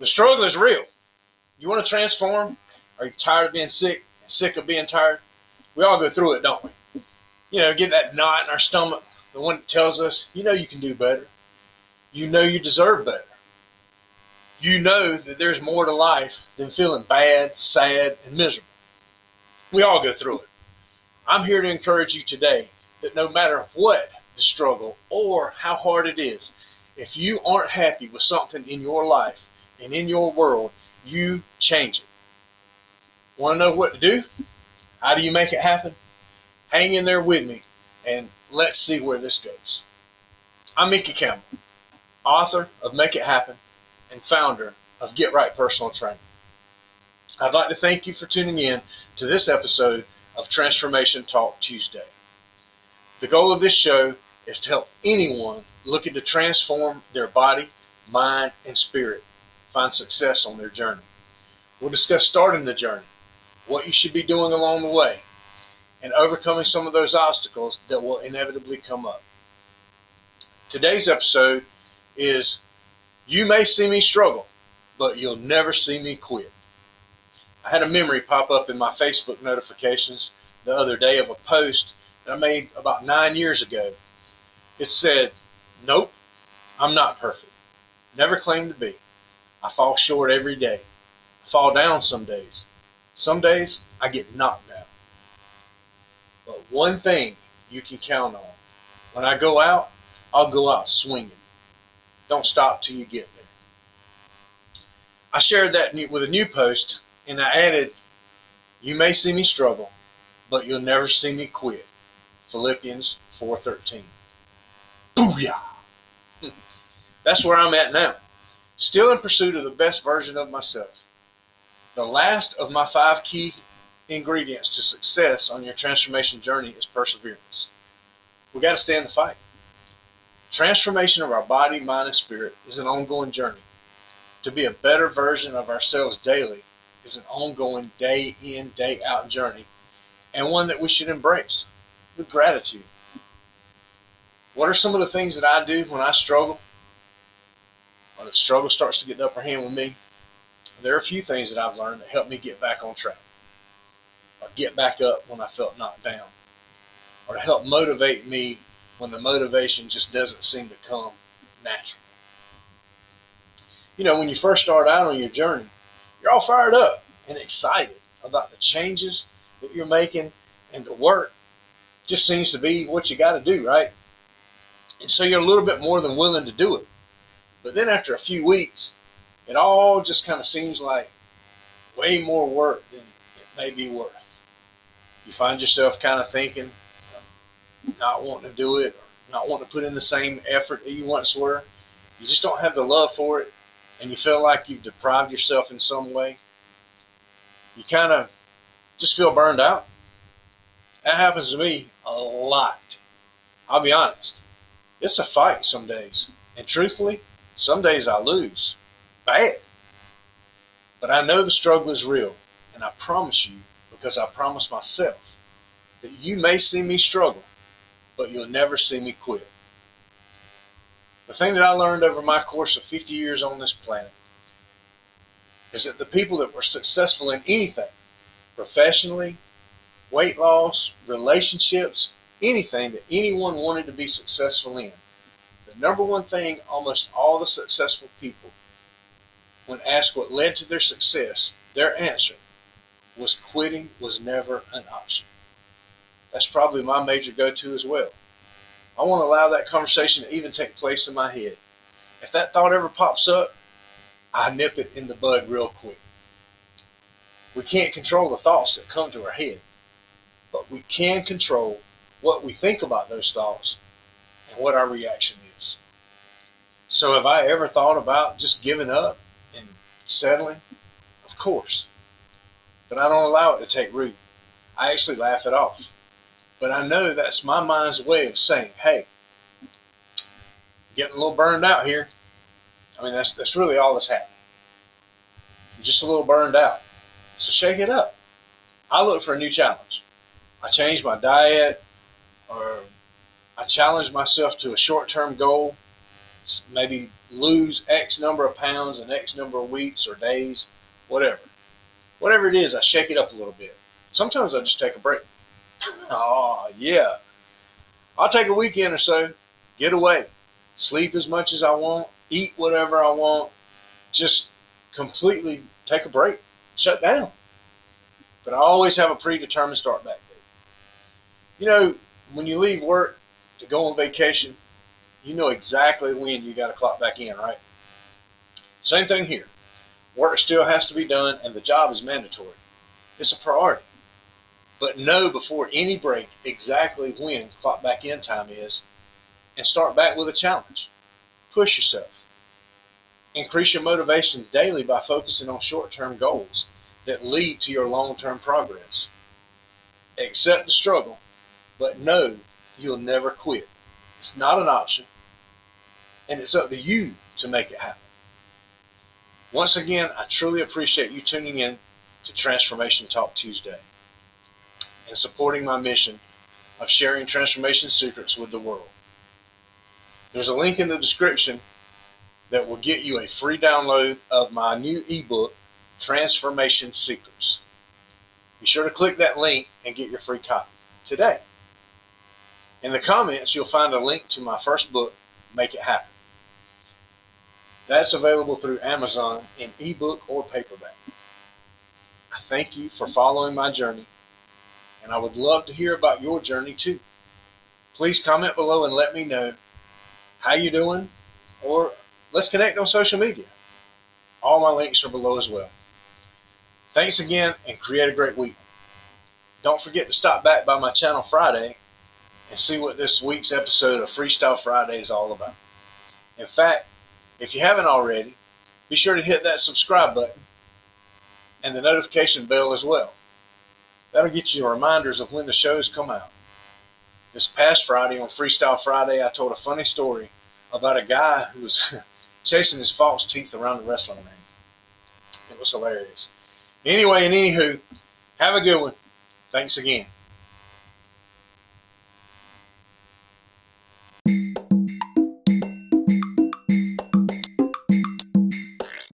The struggle is real. You want to transform? Are you tired of being sick? Sick of being tired? We all go through it, don't we? You know, get that knot in our stomach, the one that tells us, you know you can do better. You know you deserve better. You know that there's more to life than feeling bad, sad, and miserable. We all go through it. I'm here to encourage you today that no matter what the struggle or how hard it is, if you aren't happy with something in your life and in your world, you change it. Want to know what to do? How do you make it happen? Hang in there with me, and let's see where this goes. I'm Mickey Campbell, author of Make It Happen and founder of Get Right Personal Training. I'd like to thank you for tuning in to this episode of Transformation Talk Tuesday. The goal of this show is to help anyone looking to transform their body, mind, and spirit find success on their journey. We'll discuss starting the journey, what you should be doing along the way, and overcoming some of those obstacles that will inevitably come up. Today's episode is, you may see me struggle, but you'll never see me quit. I had a memory pop up in my Facebook notifications the other day of a post that I made about 9 years ago. It said, nope, I'm not perfect. Never claimed to be. I fall short every day. I fall down some days. Some days I get knocked down. But one thing you can count on. When I go out, I'll go out swinging. Don't stop till you get there. I shared that with a new post, and I added, you may see me struggle, but you'll never see me quit. Philippians 4:13. Booyah! That's where I'm at now. Still in pursuit of the best version of myself. The last of my 5 key ingredients to success on your transformation journey is perseverance. We got to stay in the fight. Transformation of our body, mind, and spirit is an ongoing journey. To be a better version of ourselves daily is an ongoing day in, day out journey, and one that we should embrace with gratitude. What are some of the things that I do when I struggle? When the struggle starts to get the upper hand with me, there are a few things that I've learned that help me get back on track, or get back up when I felt knocked down, or to help motivate me when the motivation just doesn't seem to come natural. You know, when you first start out on your journey, you're all fired up and excited about the changes that you're making, and the work just seems to be what you got to do, right? And so you're a little bit more than willing to do it. But then after a few weeks, it all just kind of seems like way more work than it may be worth. You find yourself kind of thinking, not wanting to do it, or not wanting to put in the same effort that you once were. You just don't have the love for it, and you feel like you've deprived yourself in some way. You kind of just feel burned out. That happens to me a lot. I'll be honest. It's a fight some days. And truthfully, some days I lose. Bad. But I know the struggle is real. And I promise you, because I promise myself, that you may see me struggle, but you'll never see me quit. The thing that I learned over my course of 50 years on this planet is that the people that were successful in anything, professionally, weight loss, relationships, anything that anyone wanted to be successful in, the number one thing almost all the successful people, when asked what led to their success, their answer was quitting was never an option. That's probably my major go-to as well. I won't allow that conversation to even take place in my head. If that thought ever pops up, I nip it in the bud real quick. We can't control the thoughts that come to our head, but we can control what we think about those thoughts and what our reaction is. So have I ever thought about just giving up and settling? Of course. But I don't allow it to take root. I actually laugh it off. But I know that's my mind's way of saying, hey, getting a little burned out here. I mean, that's really all that's happening. I'm just a little burned out. So shake it up. I look for a new challenge. I change my diet, or I challenge myself to a short-term goal, maybe lose X number of pounds in X number of weeks or days, whatever. Whatever it is, I shake it up a little bit. Sometimes I just take a break. Oh, yeah. I'll take a weekend or so, get away, sleep as much as I want, eat whatever I want, just completely take a break, shut down. But I always have a predetermined start back date. You know, when you leave work to go on vacation, you know exactly when you got to clock back in, right? Same thing here. Work still has to be done, and the job is mandatory. It's a priority. But know before any break exactly when clock back in time is, and start back with a challenge. Push yourself. Increase your motivation daily by focusing on short-term goals that lead to your long-term progress. Accept the struggle, but know you'll never quit. It's not an option, and it's up to you to make it happen. Once again, I truly appreciate you tuning in to Transformation Talk Tuesday and supporting my mission of sharing transformation secrets with the world. There's a link in the description that will get you a free download of my new ebook, Transformation Secrets. Be sure to click that link and get your free copy today. In the comments, you'll find a link to my first book, Make It Happen. That's available through Amazon in ebook or paperback. I thank you for following my journey, and I would love to hear about your journey too. Please comment below and let me know how you're doing, or let's connect on social media. All my links are below as well. Thanks again, and create a great week. Don't forget to stop back by my channel Friday and see what this week's episode of Freestyle Friday is all about. In fact, if you haven't already, be sure to hit that subscribe button and the notification bell as well. That'll get you reminders of when the shows come out. This past Friday on Freestyle Friday, I told a funny story about a guy who was chasing his false teeth around the wrestling ring. It was hilarious. Anyway, and anywho, have a good one. Thanks again.